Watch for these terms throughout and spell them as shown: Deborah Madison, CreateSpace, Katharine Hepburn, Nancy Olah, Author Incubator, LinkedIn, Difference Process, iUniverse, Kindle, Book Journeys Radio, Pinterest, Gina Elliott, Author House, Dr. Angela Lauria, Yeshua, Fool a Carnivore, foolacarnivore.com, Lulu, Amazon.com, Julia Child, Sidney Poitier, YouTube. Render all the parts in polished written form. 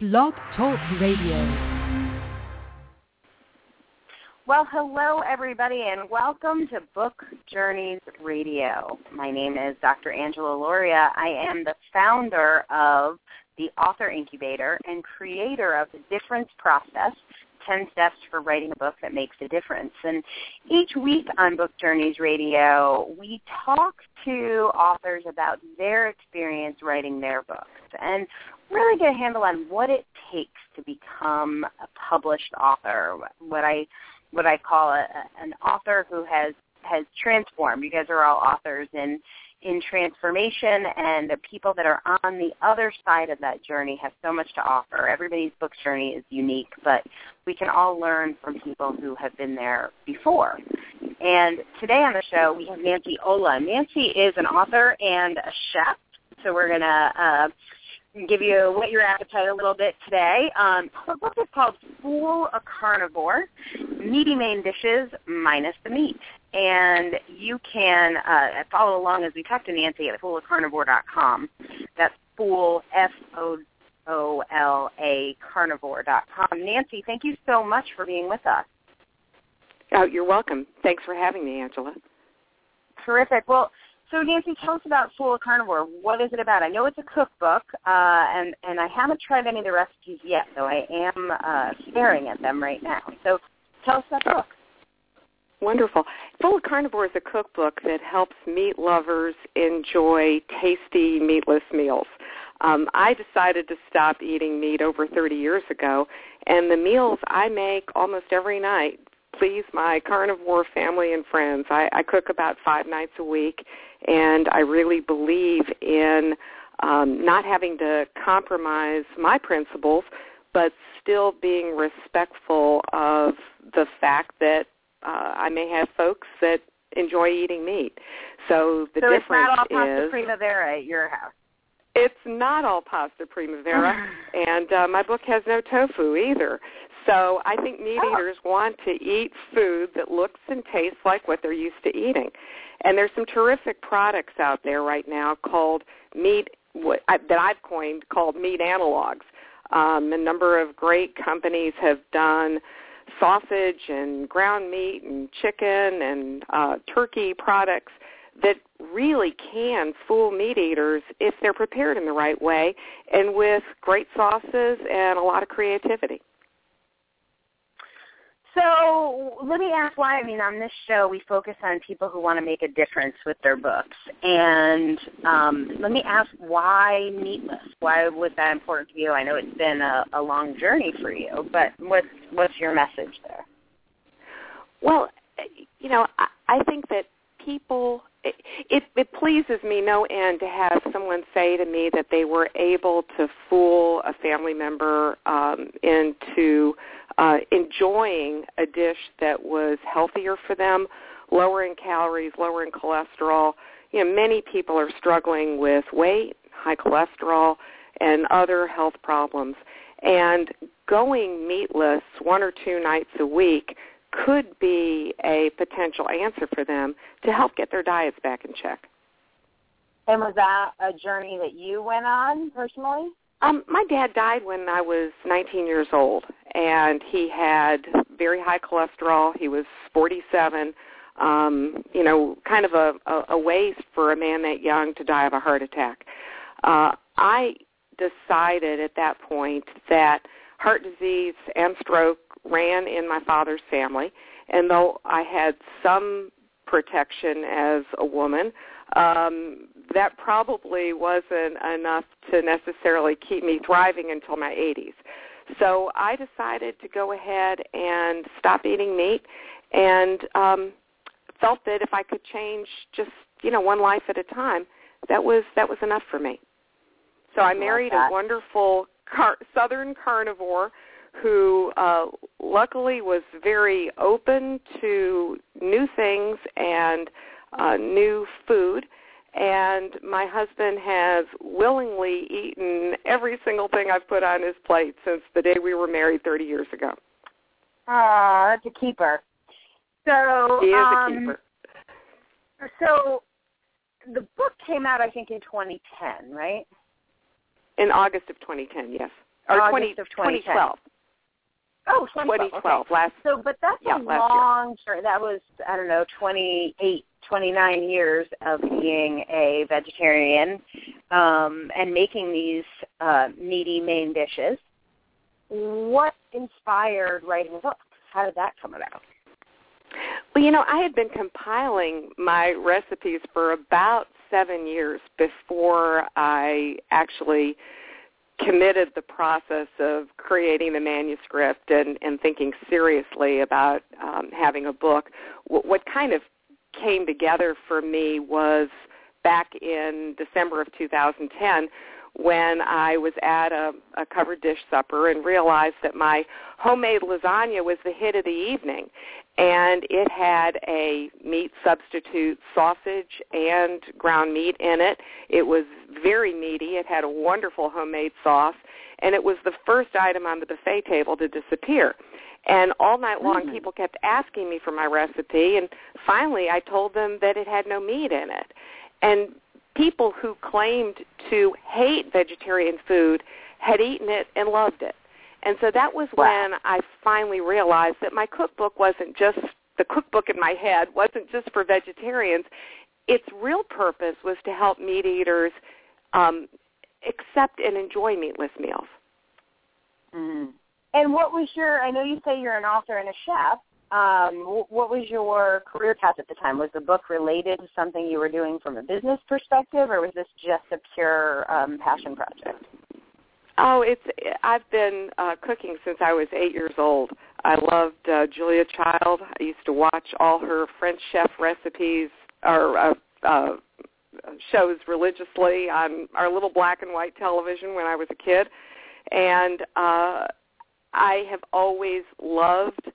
Blog Talk Radio. Well, hello everybody and welcome to Book Journeys Radio. My name is Dr. Angela Lauria. I am the founder of the Author Incubator and creator of the Difference Process, 10 Steps for Writing a Book That Makes a Difference. And each week on Book Journeys Radio, we talk to authors about their experience writing their books and really get a handle on what it takes to become a published author, what I call an author who has transformed. You guys are all authors in transformation, and the people that are on the other side of that journey have so much to offer. Everybody's book journey is unique, but we can all learn from people who have been there before. And today on the show, we have Nancy Olah. Nancy is an author and a chef, so we're going to give you whet your appetite a little bit today. Her book is called Fool a Carnivore, Meaty Main Dishes Minus the Meat. And you can follow along as we talk to Nancy at foolacarnivore.com. That's Fool, F-O-O-L-A, carnivore.com. Nancy, thank you so much for being with us. Oh, you're welcome. Thanks for having me, Angela. Terrific. Well, so Nancy, tell us about Fool a Carnivore. What is it about? I know it's a cookbook, and I haven't tried any of the recipes yet, though I am staring at them right now. So tell us about the book. Wonderful. Fool a Carnivore is a cookbook that helps meat lovers enjoy tasty meatless meals. I decided to stop eating meat over 30 years ago, and the meals I make almost every night please my carnivore family and friends. I cook about 5 nights a week, and I really believe in not having to compromise my principles, but still being respectful of the fact that I may have folks that enjoy eating meat. So it's not all pasta primavera at your house. It's not all pasta primavera, and my book has no tofu either. So I think meat eaters want to eat food that looks and tastes like what they're used to eating. And there's some terrific products out there right now called meat, that I've coined, called meat analogs. A number of great companies have done sausage and ground meat and chicken and turkey products that really can fool meat eaters if they're prepared in the right way and with great sauces and a lot of creativity. So let me ask why. I mean, on this show, we focus on people who want to make a difference with their books. And let me ask why meatless? Why was that important to you? I know it's been a long journey for you, but what's your message there? Well, you know, I think that people, it pleases me no end to have someone say to me that they were able to fool a family member into enjoying a dish that was healthier for them, lower in calories, lower in cholesterol. You know, many people are struggling with weight, high cholesterol, and other health problems. And going meatless 1 or 2 nights a week could be a potential answer for them to help get their diets back in check. And was that a journey that you went on personally? My dad died when I was 19 years old, and he had very high cholesterol. He was 47, you know, kind of a waste for a man that young to die of a heart attack. I decided at that point that heart disease and stroke ran in my father's family, and though I had some protection as a woman, that probably wasn't enough to necessarily keep me thriving until my 80s. So I decided to go ahead and stop eating meat and felt that if I could change just, you know, 1 life at a time, that was enough for me. So I married a wonderful southern carnivore who luckily was very open to new things and new food, and my husband has willingly eaten every single thing I've put on his plate since the day we were married 30 years ago. Ah, that's a keeper. So he is a keeper. So the book came out, I think, in 2010, right? In August of 2010, yes. or August 20, of 2010. 2012. Oh, 2012. Okay. So, but that's a long journey. That was, I don't know, 28, 29 years of being a vegetarian and making these meaty main dishes. What inspired writing a book? How did that come about? Well, you know, I had been compiling my recipes for about 7 years before I actually committed the process of creating the manuscript and thinking seriously about having a book. What kind of came together for me was back in December of 2010 when I was at a covered dish supper and realized that my homemade lasagna was the hit of the evening. And it had a meat substitute, sausage and ground meat in it. It was very meaty. It had a wonderful homemade sauce. And it was the first item on the buffet table to disappear. And all night long, people kept asking me for my recipe. And finally, I told them that it had no meat in it. And people who claimed to hate vegetarian food had eaten it and loved it. And so that was when I finally realized that my cookbook wasn't just, the cookbook in my head wasn't just for vegetarians. Its real purpose was to help meat eaters accept and enjoy meatless meals. Mm-hmm. And what was your, I know you say you're an author and a chef. What was your career path at the time? Was the book related to something you were doing from a business perspective, or was this just a pure passion project? Oh, I've been cooking since I was 8 years old. I loved Julia Child. I used to watch all her French chef recipes or shows religiously on our little black and white television when I was a kid. And I have always loved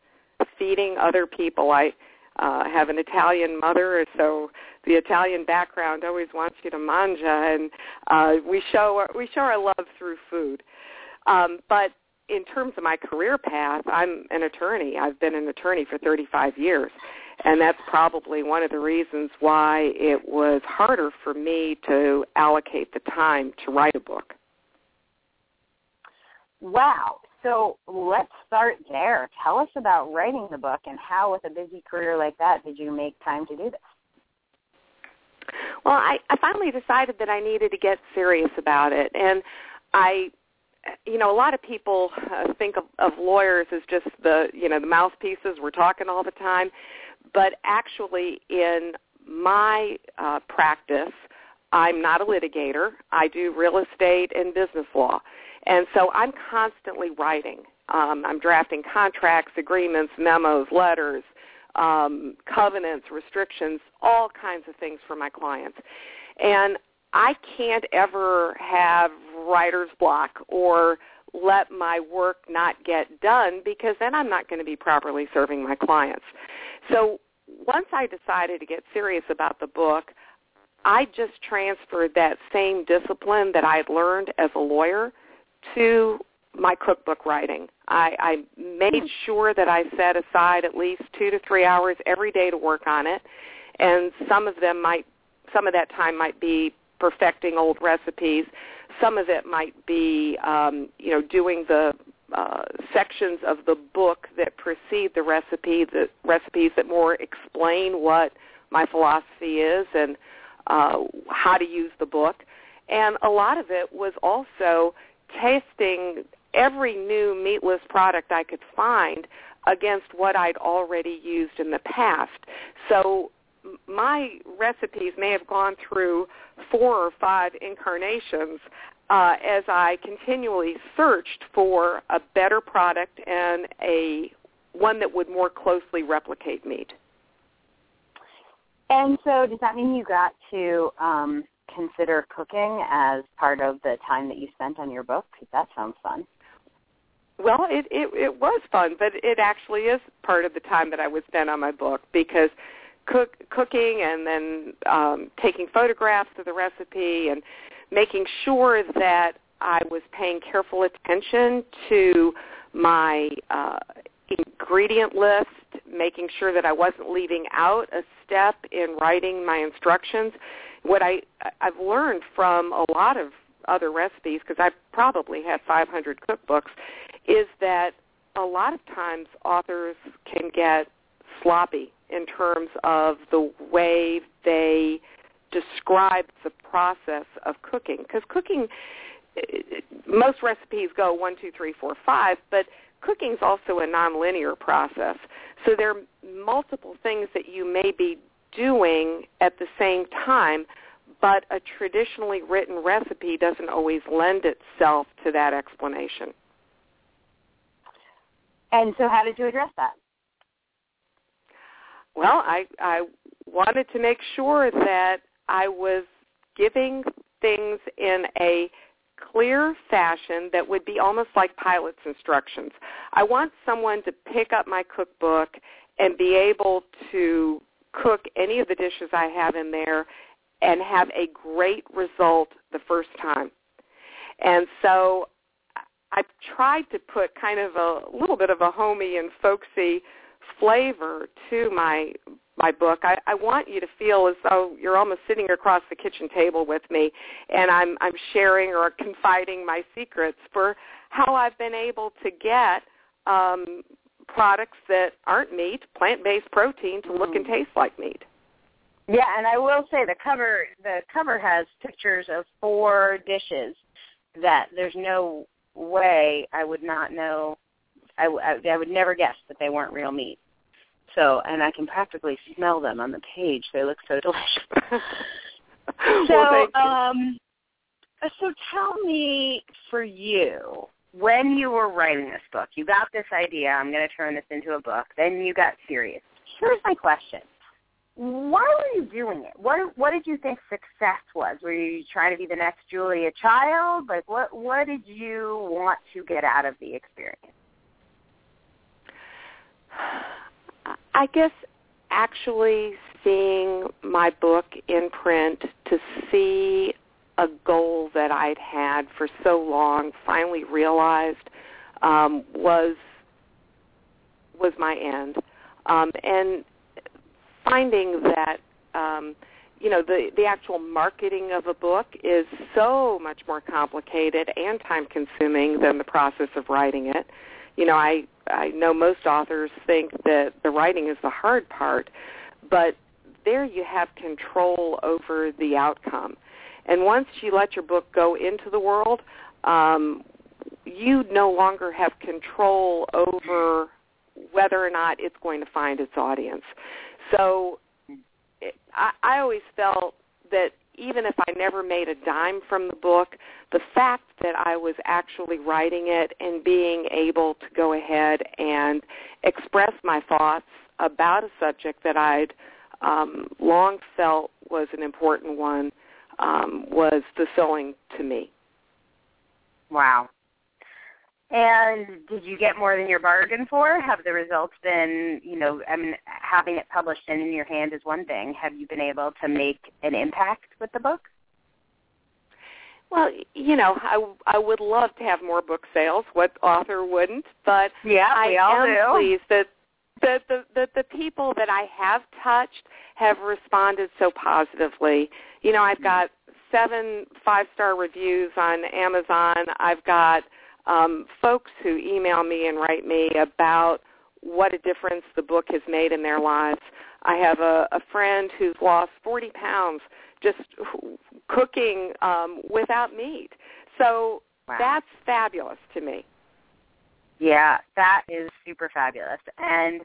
feeding other people. I have an Italian mother, so the Italian background always wants you to mangia, and we show our love through food. But in terms of my career path, I'm an attorney. I've been an attorney for 35 years, and that's probably one of the reasons why it was harder for me to allocate the time to write a book. Wow. So let's start there. Tell us about writing the book and how, with a busy career like that, did you make time to do this? Well, I finally decided that I needed to get serious about it. And I, you know, a lot of people think of lawyers as just the, you know, the mouthpieces. We're talking all the time. But actually, in my practice, I'm not a litigator. I do real estate and business law. And so I'm constantly writing. I'm drafting contracts, agreements, memos, letters, covenants, restrictions, all kinds of things for my clients. And I can't ever have writer's block or let my work not get done, because then I'm not going to be properly serving my clients. So once I decided to get serious about the book, I just transferred that same discipline that I had learned as a lawyer to my cookbook writing. I made sure that I set aside at least 2 to 3 hours every day to work on it, and some of that time might be perfecting old recipes. Some of it might be, doing the sections of the book that precede the recipe, the recipes that more explain what my philosophy is and how to use the book. And a lot of it was also tasting every new meatless product I could find against what I'd already used in the past. So my recipes may have gone through 4 or 5 incarnations as I continually searched for a better product and one that would more closely replicate meat. And so does that mean you got to consider cooking as part of the time that you spent on your book? That sounds fun. Well, it was fun, but it actually is part of the time that I would spend on my book, because cooking and then taking photographs of the recipe and making sure that I was paying careful attention to my ingredient list, making sure that I wasn't leaving out a step in writing my instructions. What I've learned from a lot of other recipes, because I probably have 500 cookbooks, is that a lot of times authors can get sloppy in terms of the way they describe the process of cooking. Because cooking, most recipes go 1, 2, 3, 4, 5, but cooking's also a nonlinear process. So there are multiple things that you may be doing at the same time, but a traditionally written recipe doesn't always lend itself to that explanation. And so how did you address that? Well, I wanted to make sure that I was giving things in a clear fashion that would be almost like pilot's instructions. I want someone to pick up my cookbook and be able to cook any of the dishes I have in there and have a great result the first time. And so I tried to put kind of a little bit of a homey and folksy flavor to my book. I want you to feel as though you're almost sitting across the kitchen table with me, and I'm sharing or confiding my secrets for how I've been able to get products that aren't meat, plant-based protein, to look and taste like meat. Yeah, and I will say the cover has pictures of 4 dishes that there's no way I would not know. I would never guess that they weren't real meat. So, and I can practically smell them on the page. They look so delicious. Well, so tell me, for you, when you were writing this book, you got this idea, I'm going to turn this into a book, then you got serious. Here's my question. Why were you doing it? What did you think success was? Were you trying to be the next Julia Child? Like, what did you want to get out of the experience? I guess actually seeing my book in print, to see a goal that I'd had for so long finally realized was my end, and finding that the actual marketing of a book is so much more complicated and time-consuming than the process of writing it. You know, I know most authors think that the writing is the hard part, but there you have control over the outcome. And once you let your book go into the world, you no longer have control over whether or not it's going to find its audience. So I always felt that even if I never made a dime from the book, the fact that I was actually writing it and being able to go ahead and express my thoughts about a subject that I'd long felt was an important one was fulfilling to me. Wow. And did you get more than your bargain for? Have the results been, having it published and in your hand is one thing. Have you been able to make an impact with the book? Well, I would love to have more book sales. What author wouldn't? But yeah, I am pleased that the people that I have touched have responded so positively. You know, I've got 7 5-star reviews on Amazon. I've got folks who email me and write me about what a difference the book has made in their lives. I have a friend who's lost 40 pounds just cooking without meat. So wow. That's fabulous to me. Yeah, that is super fabulous. And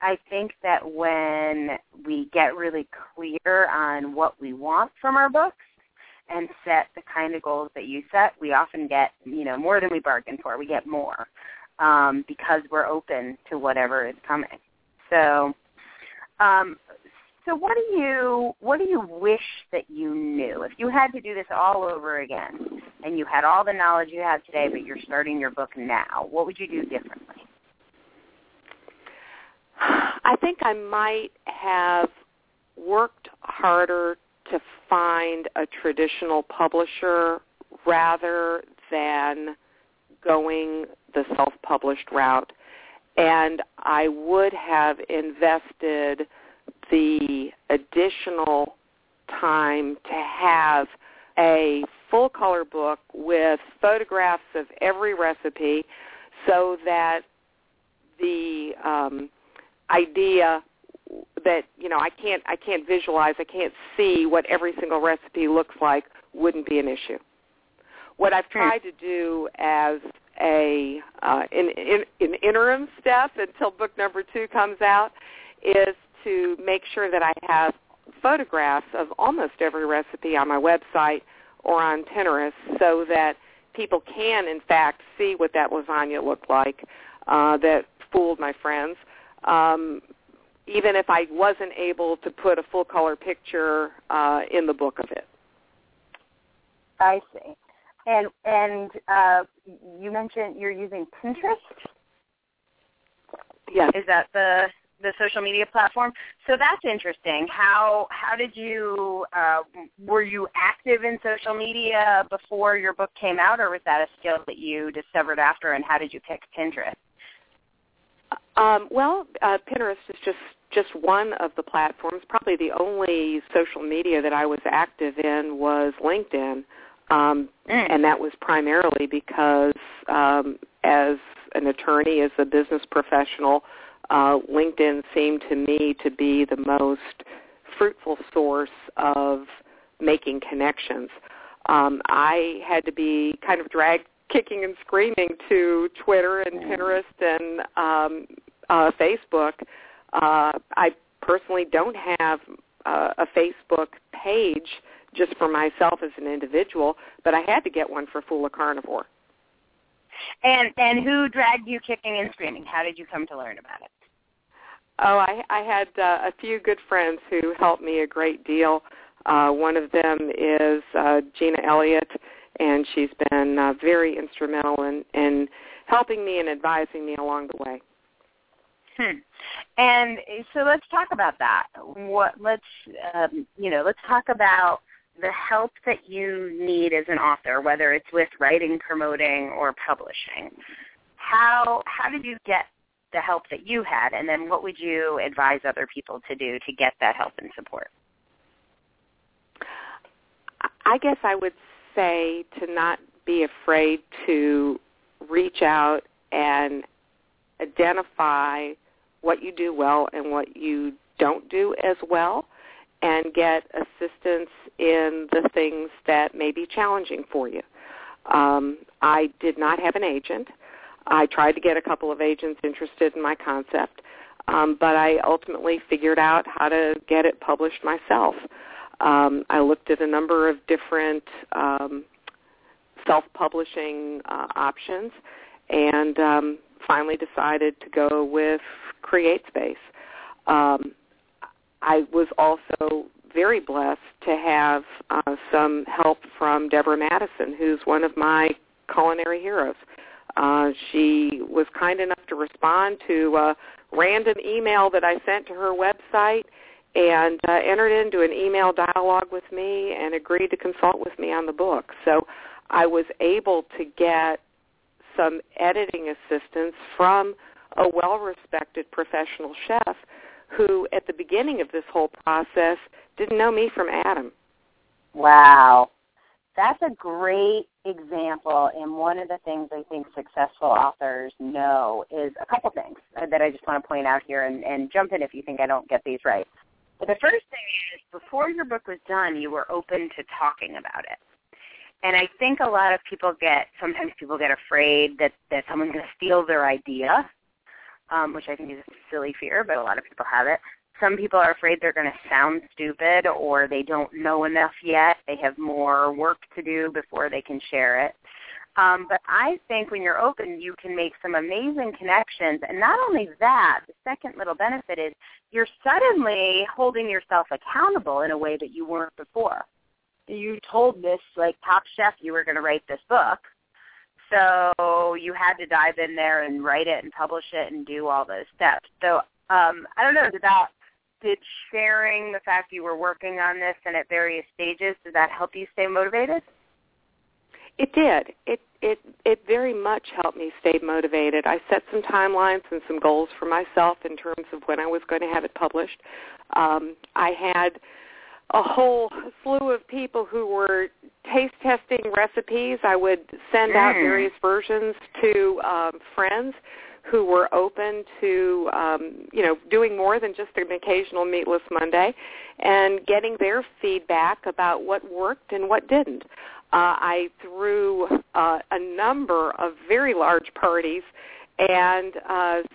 I think that when we get really clear on what we want from our books, and set the kind of goals that you set, we often get, more than we bargained for. We get more because we're open to whatever is coming. So, so what do you wish that you knew? If you had to do this all over again, and you had all the knowledge you have today, but you're starting your book now, what would you do differently? I think I might have worked harder to find a traditional publisher rather than going the self-published route. And I would have invested the additional time to have a full-color book with photographs of every recipe so that the idea that, you know, I can't visualize, I can't see what every single recipe looks like wouldn't be an issue. What I've tried to do as an interim step until book number 2 comes out is to make sure that I have photographs of almost every recipe on my website or on Pinterest so that people can, in fact, see what that lasagna looked like that fooled my friends. Even if I wasn't able to put a full-color picture in the book of it. I see. And you mentioned you're using Pinterest? Yes. Is that the social media platform? So that's interesting. How did you, were you active in social media before your book came out, or was that a skill that you discovered after, and how did you pick Pinterest? Pinterest is just one of the platforms. Probably the only social media that I was active in was LinkedIn, and that was primarily because as an attorney, as a business professional, LinkedIn seemed to me to be the most fruitful source of making connections. I had to be kind of dragged kicking and screaming to Twitter and Pinterest and Facebook. I personally don't have a Facebook page just for myself as an individual, but I had to get one for Fool a Carnivore. And who dragged you kicking and screaming? How did you come to learn about it? Oh, I had a few good friends who helped me a great deal. One of them is Gina Elliott, and she's been very instrumental in helping me and advising me along the way. And so let's talk about that. Let's talk about the help that you need as an author, whether it's with writing, promoting, or publishing. How did you get the help that you had, and then what would you advise other people to do to get that help and support? I guess I would say to not be afraid to reach out and identify what you do well and what you don't do as well, and get assistance in the things that may be challenging for you. I did not have an agent. I tried to get a couple of agents interested in my concept, but I ultimately figured out how to get it published myself. I looked at a number of different self-publishing options and finally decided to go with CreateSpace. I was also very blessed to have some help from Deborah Madison, who's one of my culinary heroes. She was kind enough to respond to a random email that I sent to her website and entered into an email dialogue with me and agreed to consult with me on the book. So I was able to get some editing assistance from a well-respected professional chef who, at the beginning of this whole process, didn't know me from Adam. Wow. That's a great example, and one of the things I think successful authors know is a couple things that I just want to point out here, and jump in if you think I don't get these right. But the first thing is, before your book was done, you were open to talking about it. And I think a lot of people sometimes people get afraid that someone's going to steal their idea, which I think is a silly fear, but a lot of people have it. Some people are afraid they're going to sound stupid, or they don't know enough yet. They have more work to do before they can share it. But I think when you're open, you can make some amazing connections. And not only that, the second little benefit is you're suddenly holding yourself accountable in a way that you weren't before. You told this, top chef you were going to write this book. So you had to dive in there and write it and publish it and do all those steps. So I don't know, did sharing the fact you were working on this and at various stages, did that help you stay motivated? It did. It very much helped me stay motivated. I set some timelines and some goals for myself in terms of when I was going to have it published. I had a whole slew of people who were taste testing recipes. I would send out various versions to friends who were open to, doing more than just an occasional Meatless Monday and getting their feedback about what worked and what didn't. I threw a number of very large parties and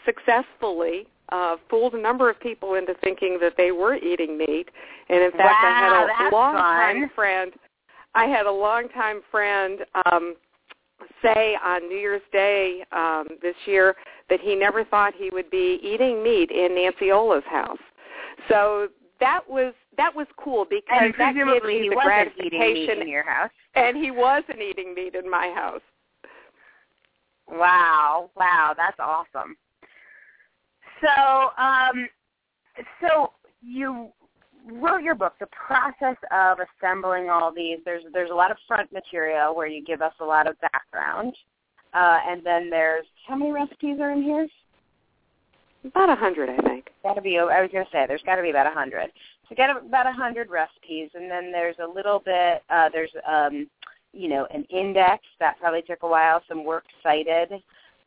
successfully fooled a number of people into thinking that they were eating meat. And, in fact, I had a longtime friend say on New Year's Day this year that he never thought he would be eating meat in Nancy Olah's house. So that was cool because that gave me the gratification. In your house. And he wasn't eating meat in my house. Wow, that's awesome. So you wrote your book, the process of assembling all these. There's a lot of front material where you give us a lot of background, and then there's how many recipes are in here? About 100, I think. There's got to be about 100. So get about 100 recipes, and then there's a little bit. There's an index that probably took a while. Some works cited.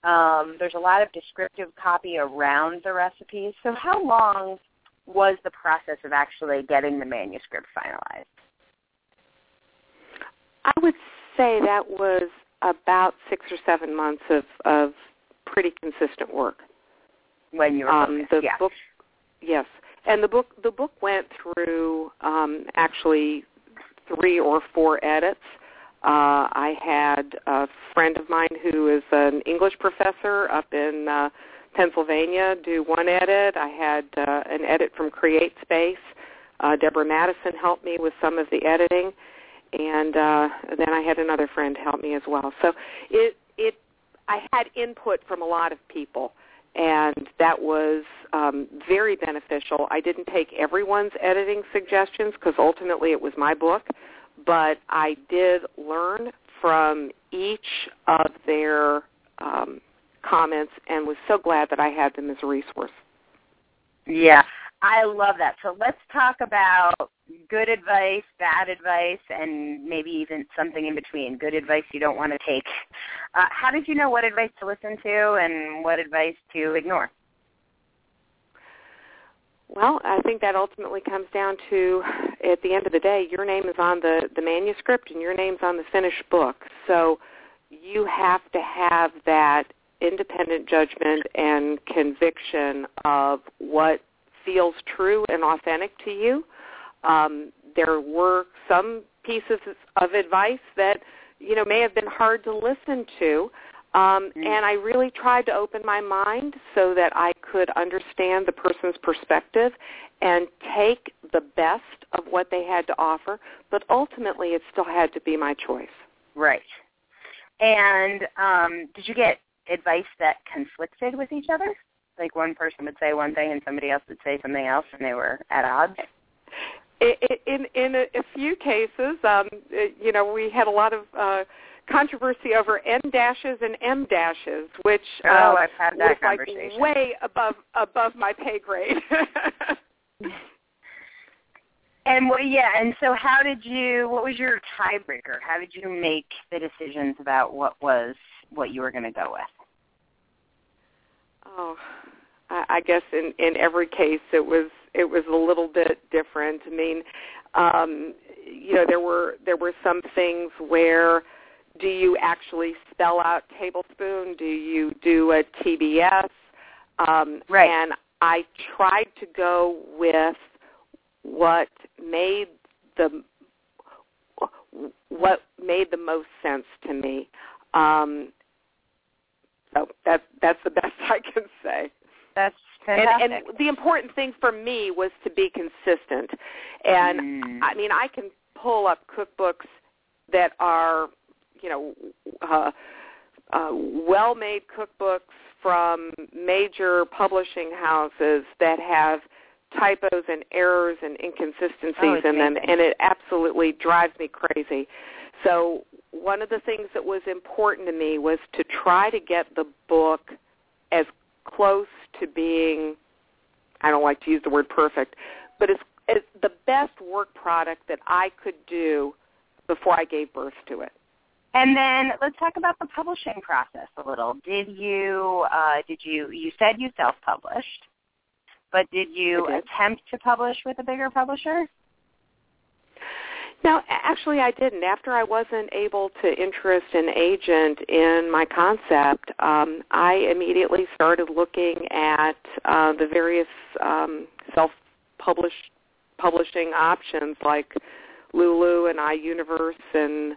There's a lot of descriptive copy around the recipes. So how long was the process of actually getting the manuscript finalized? I would say that was about 6 or 7 months of pretty consistent work. When you were focused, yes. Book, yes. And the book went through actually 3 or 4 edits. I had a friend of mine who is an English professor up in Pennsylvania do one edit. I had an edit from CreateSpace. Deborah Madison helped me with some of the editing, and then I had another friend help me as well. So I had input from a lot of people, and that was very beneficial. I didn't take everyone's editing suggestions because ultimately it was my book. But I did learn from each of their comments and was so glad that I had them as a resource. Yeah, I love that. So let's talk about good advice, bad advice, and maybe even something in between, good advice you don't want to take. How did you know what advice to listen to and what advice to ignore? Well, I think that ultimately comes down to, at the end of the day, your name is on the manuscript and your name's on the finished book. So you have to have that independent judgment and conviction of what feels true and authentic to you. There were some pieces of advice that, may have been hard to listen to. And I really tried to open my mind so that I could understand the person's perspective and take the best of what they had to offer, but ultimately it still had to be my choice. Right. And did you get advice that conflicted with each other? Like one person would say one thing and somebody else would say something else and they were at odds? In a few cases, we had a lot of controversy over N-dashes and M-dashes, which I've had that conversation. Like way above my pay grade. And so what was your tiebreaker? How did you make the decisions about what you were going to go with? Oh, I guess in every case it was a little bit different. I mean, there were some things where, do you actually spell out tablespoon? Do you do a TBS? Right. And I tried to go with what made the most sense to me. So that's the best I can say. That's fantastic. And the important thing for me was to be consistent. And I mean, I can pull up cookbooks that are well-made cookbooks from major publishing houses that have typos and errors and inconsistencies in them, and it absolutely drives me crazy. So one of the things that was important to me was to try to get the book as close to being, I don't like to use the word perfect, but as is the best work product that I could do before I gave birth to it. And then let's talk about the publishing process a little. You said you self-published, but did you attempt to publish with a bigger publisher? No, actually I didn't. After I wasn't able to interest an agent in my concept, I immediately started looking at the various self-publishing options like Lulu and iUniverse and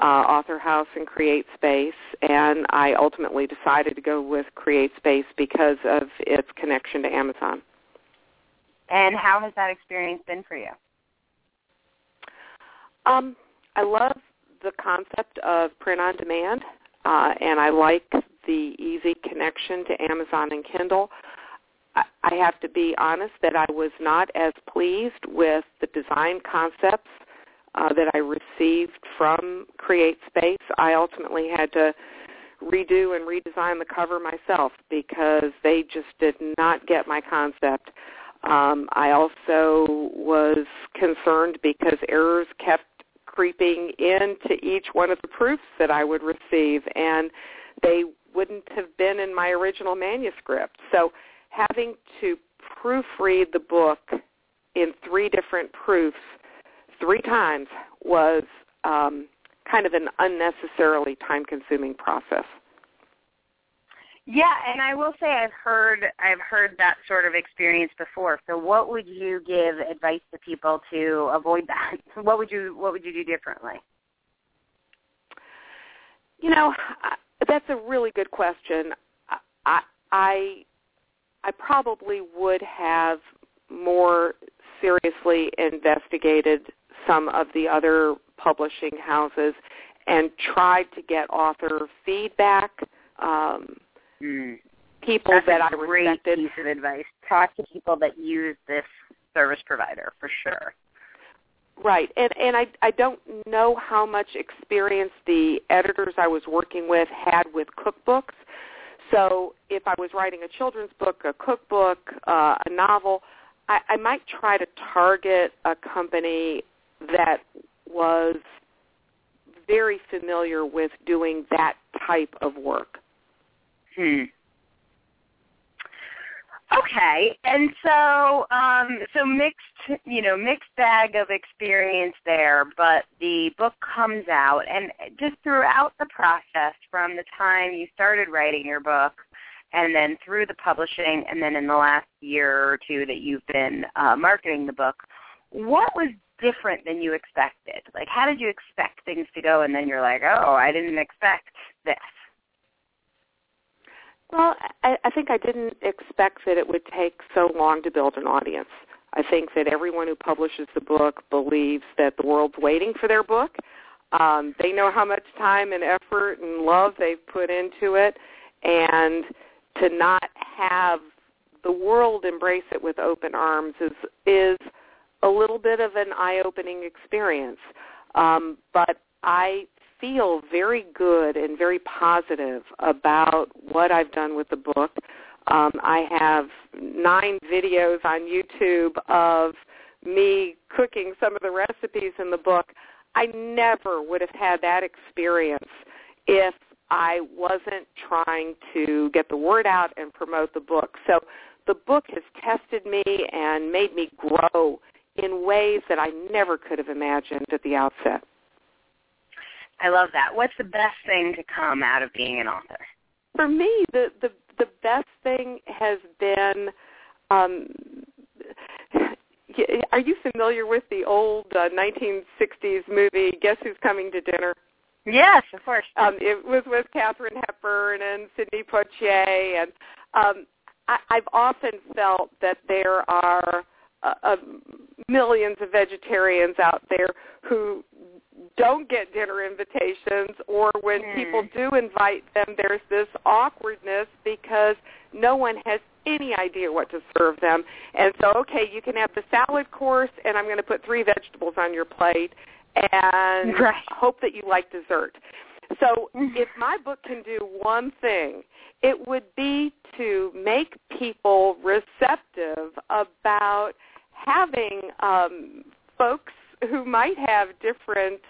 Author House and CreateSpace, and I ultimately decided to go with CreateSpace because of its connection to Amazon. And how has that experience been for you? I love the concept of print on demand, and I like the easy connection to Amazon and Kindle. I have to be honest that I was not as pleased with the design concepts that I received from CreateSpace. I ultimately had to redo and redesign the cover myself because they just did not get my concept. I also was concerned because errors kept creeping into each one of the proofs that I would receive, and they wouldn't have been in my original manuscript. So having to proofread the book in 3 different proofs 3 times was kind of an unnecessarily time-consuming process. Yeah, and I will say I've heard that sort of experience before. So what would you give advice to people to avoid that? What would you do differently? You know, that's a really good question. I probably would have more seriously investigated some of the other publishing houses and tried to get author feedback. People that's that a I great respected. Piece of advice. Talk to people that use this service provider for sure. Right, and I don't know how much experience the editors I was working with had with cookbooks. So if I was writing a children's book, a cookbook, a novel, I might try to target a company that was very familiar with doing that type of work. Okay, and so mixed, mixed bag of experience there, but the book comes out, and just throughout the process from the time you started writing your book and then through the publishing and then in the last year or two that you've been marketing the book, what was different than you expected? Like, how did you expect things to go, and then you're like, oh, I didn't expect this? Well, I think I didn't expect that it would take so long to build an audience. I think that everyone who publishes the book believes that the world's waiting for their book. They know how much time and effort and love they've put into it, and to not have the world embrace it with open arms is a little bit of an eye-opening experience. But I feel very good and very positive about what I've done with the book. I have 9 videos on YouTube of me cooking some of the recipes in the book. I never would have had that experience if I wasn't trying to get the word out and promote the book. So the book has tested me and made me grow in ways that I never could have imagined at the outset. I love that. What's the best thing to come out of being an author? For me, the best thing has been, are you familiar with the old 1960s movie, Guess Who's Coming to Dinner? Yes, of course. It was with Katharine Hepburn and Sidney Poitier, and I've often felt that there are millions of vegetarians out there who don't get dinner invitations, or when people do invite them, there's this awkwardness because no one has any idea what to serve them. And so, okay, you can have the salad course, and I'm going to put 3 vegetables on your plate and hope that you like dessert. So if my book can do one thing, it would be to make people receptive about having folks who might have different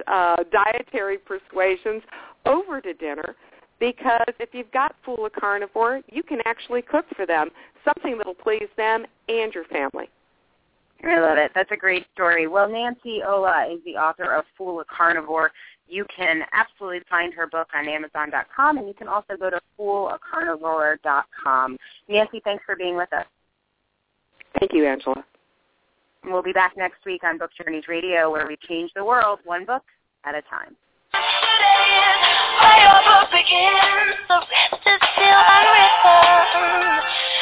dietary persuasions over to dinner, because if you've got Fool a Carnivore, you can actually cook for them, something that will please them and your family. I love it. That's a great story. Well, Nancy Olah is the author of Fool a Carnivore. You can absolutely find her book on Amazon.com, and you can also go to foolacarnivore.com. Nancy, thanks for being with us. Thank you, Angela. And we'll be back next week on Book Journeys Radio, where we change the world one book at a time. Begins, the rest is still unwritten.